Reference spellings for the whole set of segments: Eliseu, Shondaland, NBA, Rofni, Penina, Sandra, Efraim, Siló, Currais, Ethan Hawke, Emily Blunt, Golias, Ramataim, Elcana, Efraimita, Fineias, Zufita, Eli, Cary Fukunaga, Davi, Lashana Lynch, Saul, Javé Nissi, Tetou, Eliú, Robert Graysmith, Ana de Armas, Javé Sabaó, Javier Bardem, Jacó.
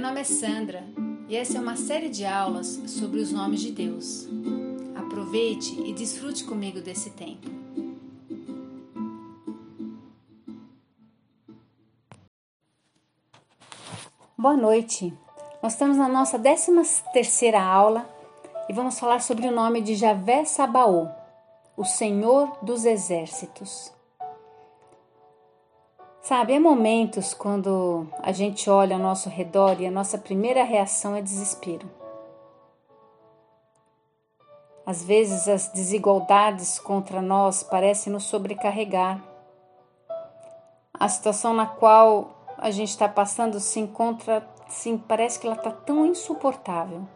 Meu nome é Sandra e essa é uma série de aulas sobre os nomes de Deus. Aproveite e desfrute comigo desse tempo. Boa noite. Nós estamos na nossa 13ª aula e vamos falar sobre o nome de Javé Sabaó, o Senhor dos Exércitos. Sabe, há momentos quando a gente olha ao nosso redor e a nossa primeira reação é desespero. Às vezes as desigualdades contra nós parecem nos sobrecarregar. A situação na qual a gente está passando parece que ela está tão insuportável.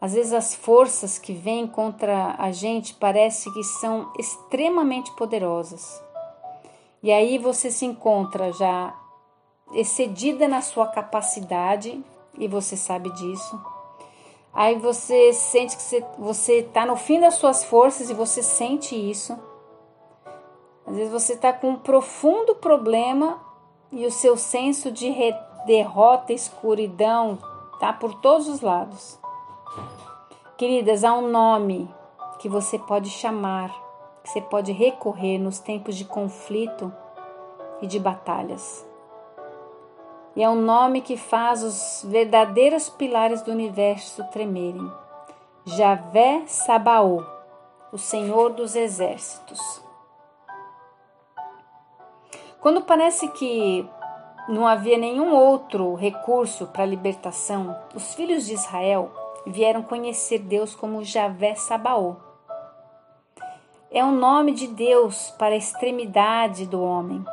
Às vezes as forças que vêm contra a gente parece que são extremamente poderosas. E aí você se encontra já excedida na sua capacidade, e você sabe disso. Aí você sente que você está no fim das suas forças e você sente isso. Às vezes você está com um profundo problema e o seu senso de derrota, escuridão, está por todos os lados. Queridas, há um nome que você pode chamar, que você pode recorrer nos tempos de conflito e de batalhas. E é um nome que faz os verdadeiros pilares do universo tremerem. Javé Sabaó, o Senhor dos Exércitos. Quando parece que não havia nenhum outro recurso para a libertação, os filhos de Israel vieram conhecer Deus como Javé Sabaó. É um nome de Deus para a extremidade do homem.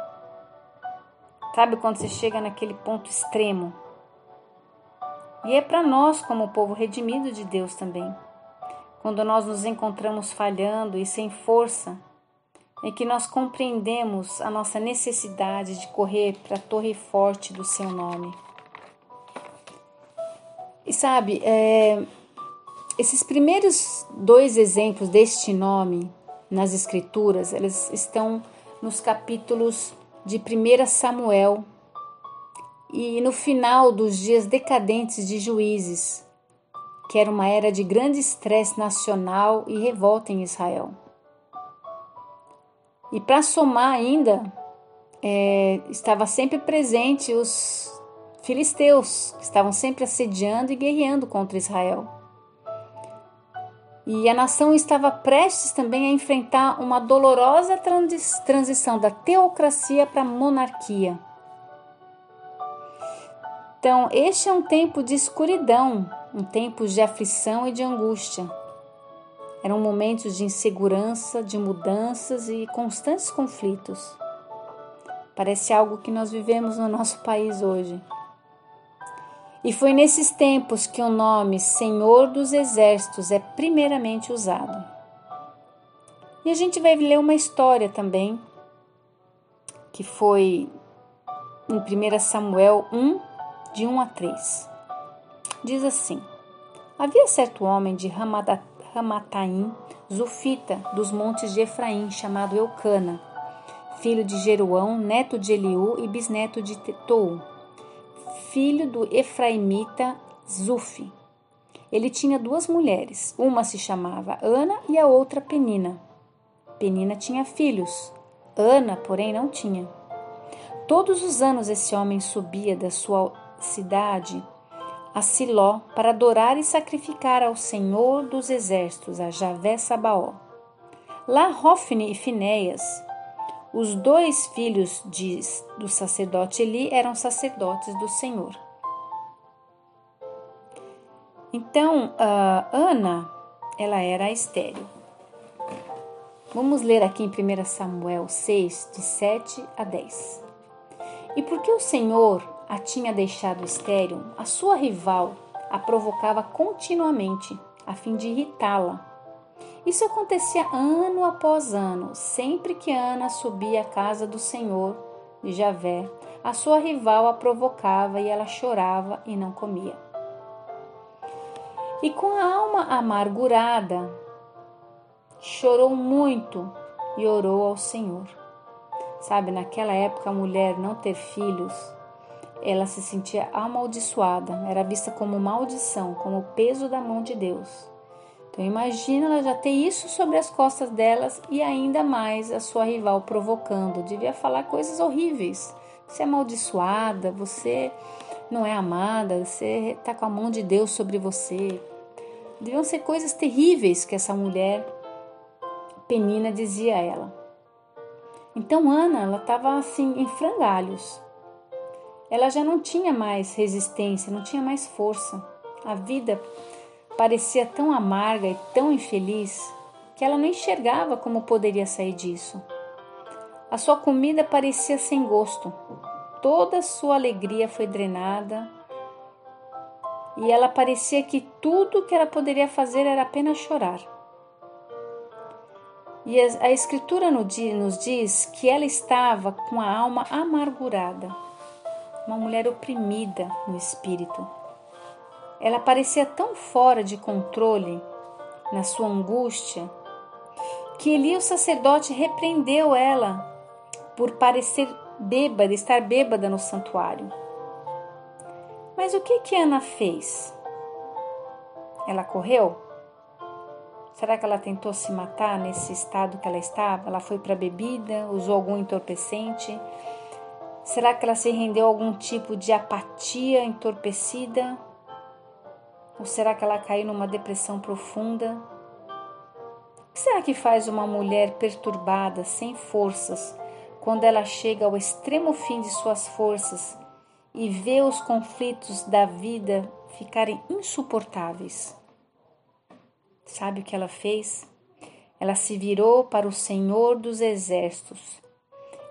Sabe quando você chega naquele ponto extremo? E é para nós, como povo redimido de Deus também. Quando nós nos encontramos falhando e sem força, é que nós compreendemos a nossa necessidade de correr para a torre forte do seu nome. E sabe, esses primeiros 2 exemplos deste nome nas Escrituras, elas estão nos capítulos de 1 Samuel e no final dos dias decadentes de Juízes, que era uma era de grande estresse nacional e revolta em Israel. E para somar ainda, estava sempre presente os filisteus, que estavam sempre assediando e guerreando contra Israel. E a nação estava prestes também a enfrentar uma dolorosa transição da teocracia para a monarquia. Então, este é um tempo de escuridão, um tempo de aflição e de angústia. Eram momentos de insegurança, de mudanças e constantes conflitos. Parece algo que nós vivemos no nosso país hoje. E foi nesses tempos que o nome Senhor dos Exércitos é primeiramente usado. E a gente vai ler uma história também, que foi em 1 Samuel 1, de 1-3. Diz assim: havia certo homem de Ramataim, Zufita, dos montes de Efraim, chamado Elcana, filho de Jeroão, neto de Eliú e bisneto de Tetou, filho do Efraimita Zufi. Ele tinha 2 mulheres, uma se chamava Ana e a outra Penina. Penina tinha filhos, Ana, porém, não tinha. Todos os anos esse homem subia da sua cidade a Siló para adorar e sacrificar ao Senhor dos Exércitos, a Javé Sabaó. Lá Rofni e Fineias, os 2 filhos do sacerdote Eli, eram sacerdotes do Senhor. Então, Ana, ela era estéril. Vamos ler aqui em 1 Samuel 6, de 7-10. E porque o Senhor a tinha deixado estéril, a sua rival a provocava continuamente, a fim de irritá-la. Isso acontecia ano após ano, sempre que Ana subia à casa do Senhor de Javé, a sua rival a provocava e ela chorava e não comia. E com a alma amargurada, chorou muito e orou ao Senhor. Sabe, naquela época a mulher não ter filhos Ela se sentia amaldiçoada, era vista como maldição, como o peso da mão de Deus. Então imagina ela já ter isso sobre as costas delas e ainda mais a sua rival provocando. Devia falar coisas horríveis. Você é amaldiçoada, você não é amada, você está com a mão de Deus sobre você. Deviam ser coisas terríveis que essa mulher, Penina, dizia a ela. Então Ana, ela estava assim em frangalhos. Ela já não tinha mais resistência, não tinha mais força. A vida parecia tão amarga e tão infeliz que ela não enxergava como poderia sair disso. A sua comida parecia sem gosto. Toda a sua alegria foi drenada e ela parecia que tudo que ela poderia fazer era apenas chorar. E a Escritura nos diz que ela estava com a alma amargurada. Uma mulher oprimida no espírito. Ela parecia tão fora de controle na sua angústia que Eli, o sacerdote, repreendeu ela por parecer bêbada, estar bêbada no santuário. Mas o que Ana fez? Ela correu? Será que ela tentou se matar nesse estado que ela estava? Ela foi para a bebida, usou algum entorpecente? Será que ela se rendeu a algum tipo de apatia entorpecida? Ou será que ela caiu numa depressão profunda? O que será que faz uma mulher perturbada, sem forças, quando ela chega ao extremo fim de suas forças e vê os conflitos da vida ficarem insuportáveis? Sabe o que ela fez? Ela se virou para o Senhor dos Exércitos.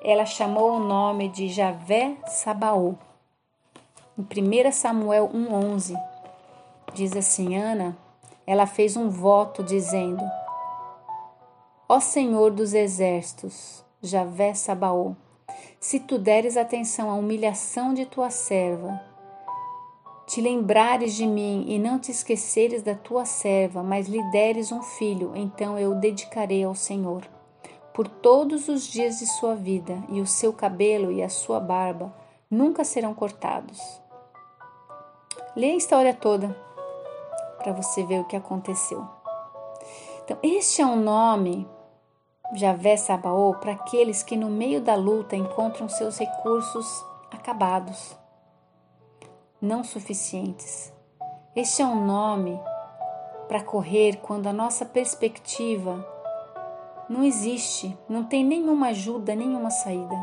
Ela chamou o nome de Javé Sabaó. Em 1 Samuel 1,11, diz assim, Ana, ela fez um voto dizendo, ó Senhor dos Exércitos, Javé Sabaó, se tu deres atenção à humilhação de tua serva, te lembrares de mim e não te esqueceres da tua serva, mas lhe deres um filho, então eu o dedicarei ao Senhor. Por todos os dias de sua vida, e o seu cabelo e a sua barba nunca serão cortados. Leia a história toda para você ver o que aconteceu. Então, este é um nome, Javé Sabaó, para aqueles que no meio da luta encontram seus recursos acabados, não suficientes. Este é um nome para correr quando a nossa perspectiva não existe, não tem nenhuma ajuda, nenhuma saída.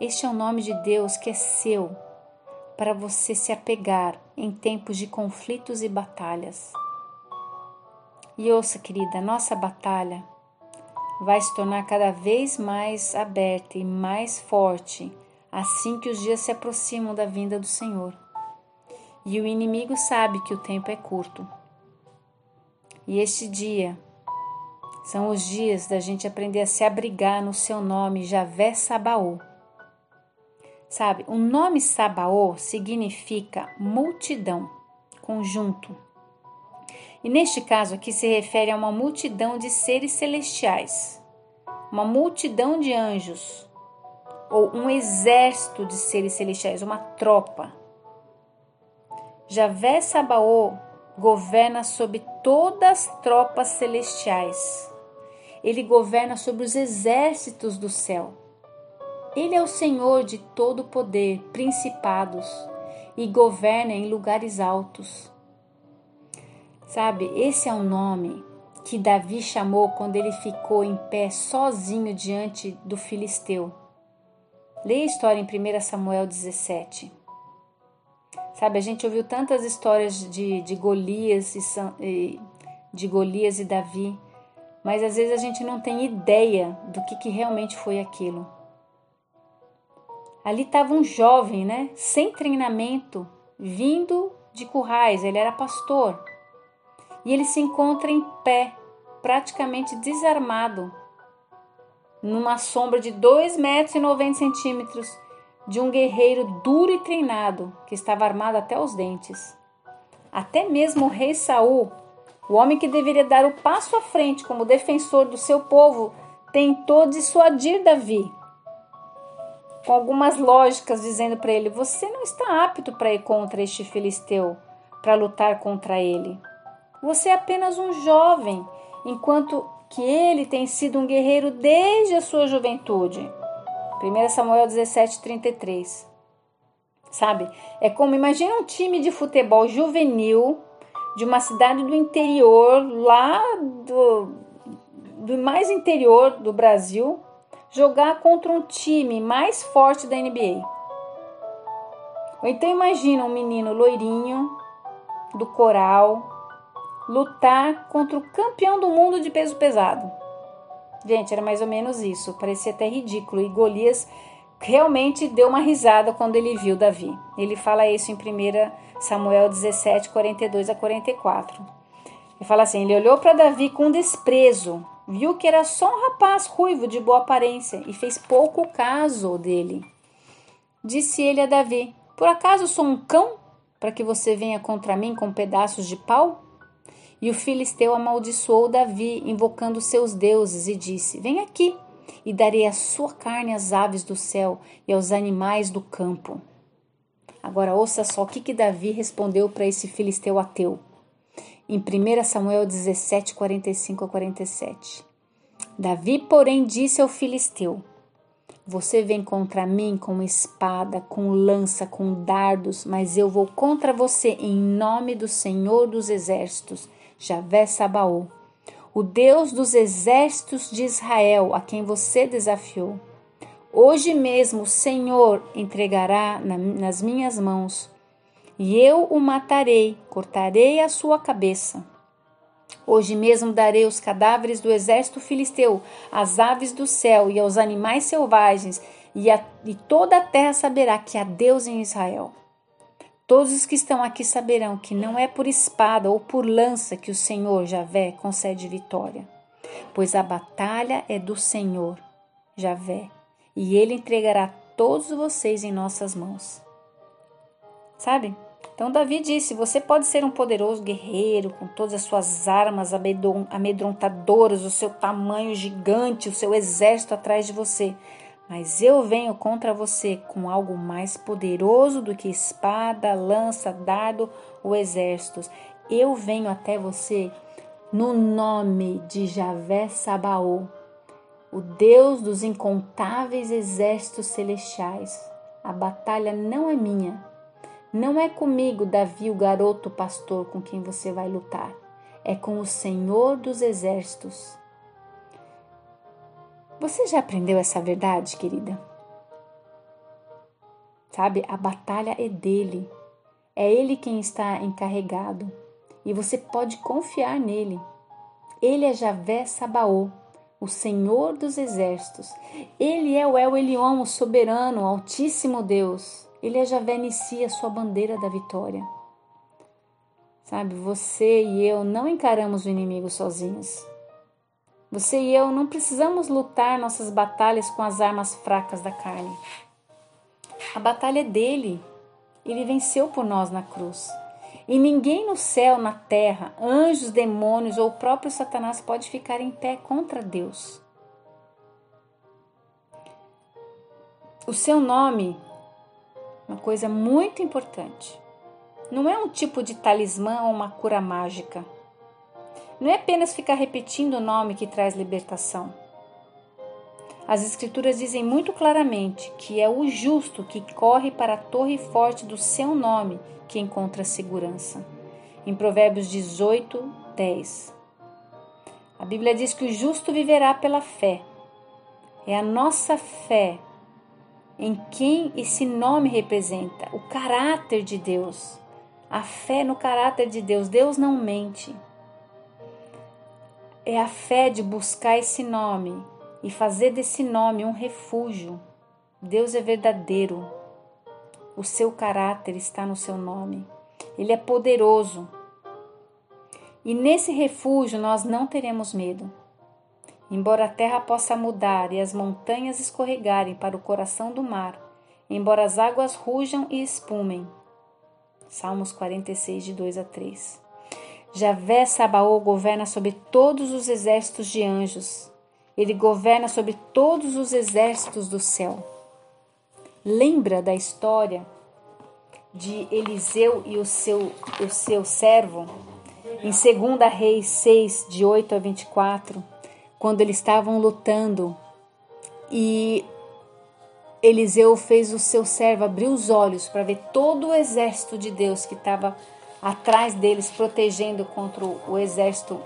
Este é o nome de Deus que é seu, para você se apegar em tempos de conflitos e batalhas. E ouça, querida, nossa batalha vai se tornar cada vez mais aberta e mais forte, assim que os dias se aproximam da vinda do Senhor. E o inimigo sabe que o tempo é curto. E este dia são os dias da gente aprender a se abrigar no seu nome, Javé Sabaó. Sabe, o nome Sabaó significa multidão, conjunto. E neste caso aqui se refere a uma multidão de seres celestiais, uma multidão de anjos, ou um exército de seres celestiais, uma tropa. Javé Sabaó governa sobre todas as tropas celestiais. Ele governa sobre os exércitos do céu. Ele é o Senhor de todo o poder, principados, e governa em lugares altos. Sabe, esse é o nome que Davi chamou quando ele ficou em pé sozinho diante do filisteu. Leia a história em 1 Samuel 17. Sabe, a gente ouviu tantas histórias de Golias e Davi, mas às vezes a gente não tem ideia do que realmente foi aquilo. Ali estava um jovem, né, sem treinamento, vindo de Currais, ele era pastor. E ele se encontra em pé, praticamente desarmado, numa sombra de 2,90 metros de um guerreiro duro e treinado, que estava armado até os dentes. Até mesmo o rei Saul, o homem que deveria dar o passo à frente como defensor do seu povo, tentou dissuadir Davi. com algumas lógicas, dizendo para ele: você não está apto para ir contra este filisteu, para lutar contra ele. Você é apenas um jovem, enquanto que ele tem sido um guerreiro desde a sua juventude. 1 Samuel 17:33. Sabe, é como, imagina um time de futebol juvenil de uma cidade do interior, lá do mais interior do Brasil, jogar contra um time mais forte da NBA. Ou então imagina um menino loirinho, do Coral, lutar contra o campeão do mundo de peso pesado. Gente, era mais ou menos isso, parecia até ridículo. E Golias realmente deu uma risada quando ele viu Davi. Ele fala isso em 1 Samuel 17, 42 a 44. Ele fala assim: ele olhou para Davi com desprezo, viu que era só um rapaz ruivo de boa aparência e fez pouco caso dele. Disse ele a Davi: por acaso sou um cão para que você venha contra mim com pedaços de pau? E o filisteu amaldiçoou Davi, invocando seus deuses, e disse: vem aqui, e darei a sua carne às aves do céu e aos animais do campo. Agora ouça só o que Davi respondeu para esse filisteu ateu, em 1 Samuel 17, 45 a 47. Davi, porém, disse ao filisteu: você vem contra mim com espada, com lança, com dardos, mas eu vou contra você em nome do Senhor dos Exércitos, Javé Sabaó, o Deus dos exércitos de Israel, a quem você desafiou. Hoje mesmo o Senhor entregará nas minhas mãos, e eu o matarei, cortarei a sua cabeça. Hoje mesmo darei os cadáveres do exército filisteu, às aves do céu e aos animais selvagens, e toda a terra saberá que há Deus em Israel. Todos os que estão aqui saberão que não é por espada ou por lança que o Senhor, Javé, concede vitória, pois a batalha é do Senhor, Javé, e ele entregará todos vocês em nossas mãos. Sabe? Então Davi disse: você pode ser um poderoso guerreiro, com todas as suas armas amedrontadoras, o seu tamanho gigante, o seu exército atrás de você, mas eu venho contra você com algo mais poderoso do que espada, lança, dardo ou exércitos. Eu venho até você no nome de Javé Sabaó, o Deus dos incontáveis exércitos celestiais. A batalha não é minha. Não é comigo, Davi, o garoto pastor, com quem você vai lutar. É com o Senhor dos Exércitos. Você já aprendeu essa verdade, querida? Sabe, a batalha é dele. É ele quem está encarregado. E você pode confiar nele. Ele é Javé Sabaó, o Senhor dos Exércitos. Ele é o El-Elyon, o soberano, o altíssimo Deus. Ele é Javé Nissi, a sua bandeira da vitória. Sabe, você e eu não encaramos o inimigo sozinhos. Você e eu não precisamos lutar nossas batalhas com as armas fracas da carne. A batalha é dele. Ele venceu por nós na cruz. E ninguém no céu, na terra, anjos, demônios ou o próprio Satanás pode ficar em pé contra Deus. O seu nome, uma coisa muito importante, não é um tipo de talismã ou uma cura mágica. Não é apenas ficar repetindo o nome que traz libertação. As escrituras dizem muito claramente que é o justo que corre para a torre forte do seu nome que encontra segurança. Em Provérbios 18, 10. A Bíblia diz que o justo viverá pela fé. É a nossa fé em quem esse nome representa, o caráter de Deus. A fé no caráter de Deus. Deus não mente. É a fé de buscar esse nome e fazer desse nome um refúgio. Deus é verdadeiro. O seu caráter está no seu nome. Ele é poderoso. E nesse refúgio nós não teremos medo. Embora a terra possa mudar e as montanhas escorregarem para o coração do mar, embora as águas rujam e espumem. Salmos 46, de 2 a 3. Javé Sabaó governa sobre todos os exércitos de anjos. Ele governa sobre todos os exércitos do céu. Lembra da história de Eliseu e o seu servo? Em 2 Reis 6, de 8 a 24, quando eles estavam lutando e Eliseu fez o seu servo abrir os olhos para ver todo o exército de Deus que estava atrás deles, protegendo contra o exército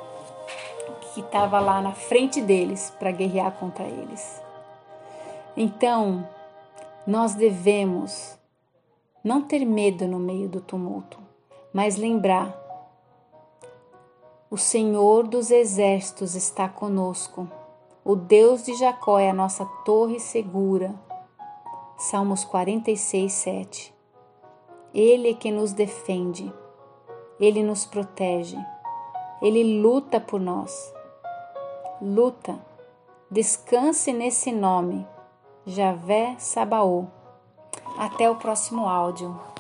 que estava lá na frente deles para guerrear contra eles. Então, nós devemos não ter medo no meio do tumulto, mas lembrar: o Senhor dos Exércitos está conosco, o Deus de Jacó é a nossa torre segura. Salmos 46, 7. Ele é quem nos defende, Ele nos protege, Ele luta por nós. Luta, descanse nesse nome, Javé Sabaó. Até o próximo áudio.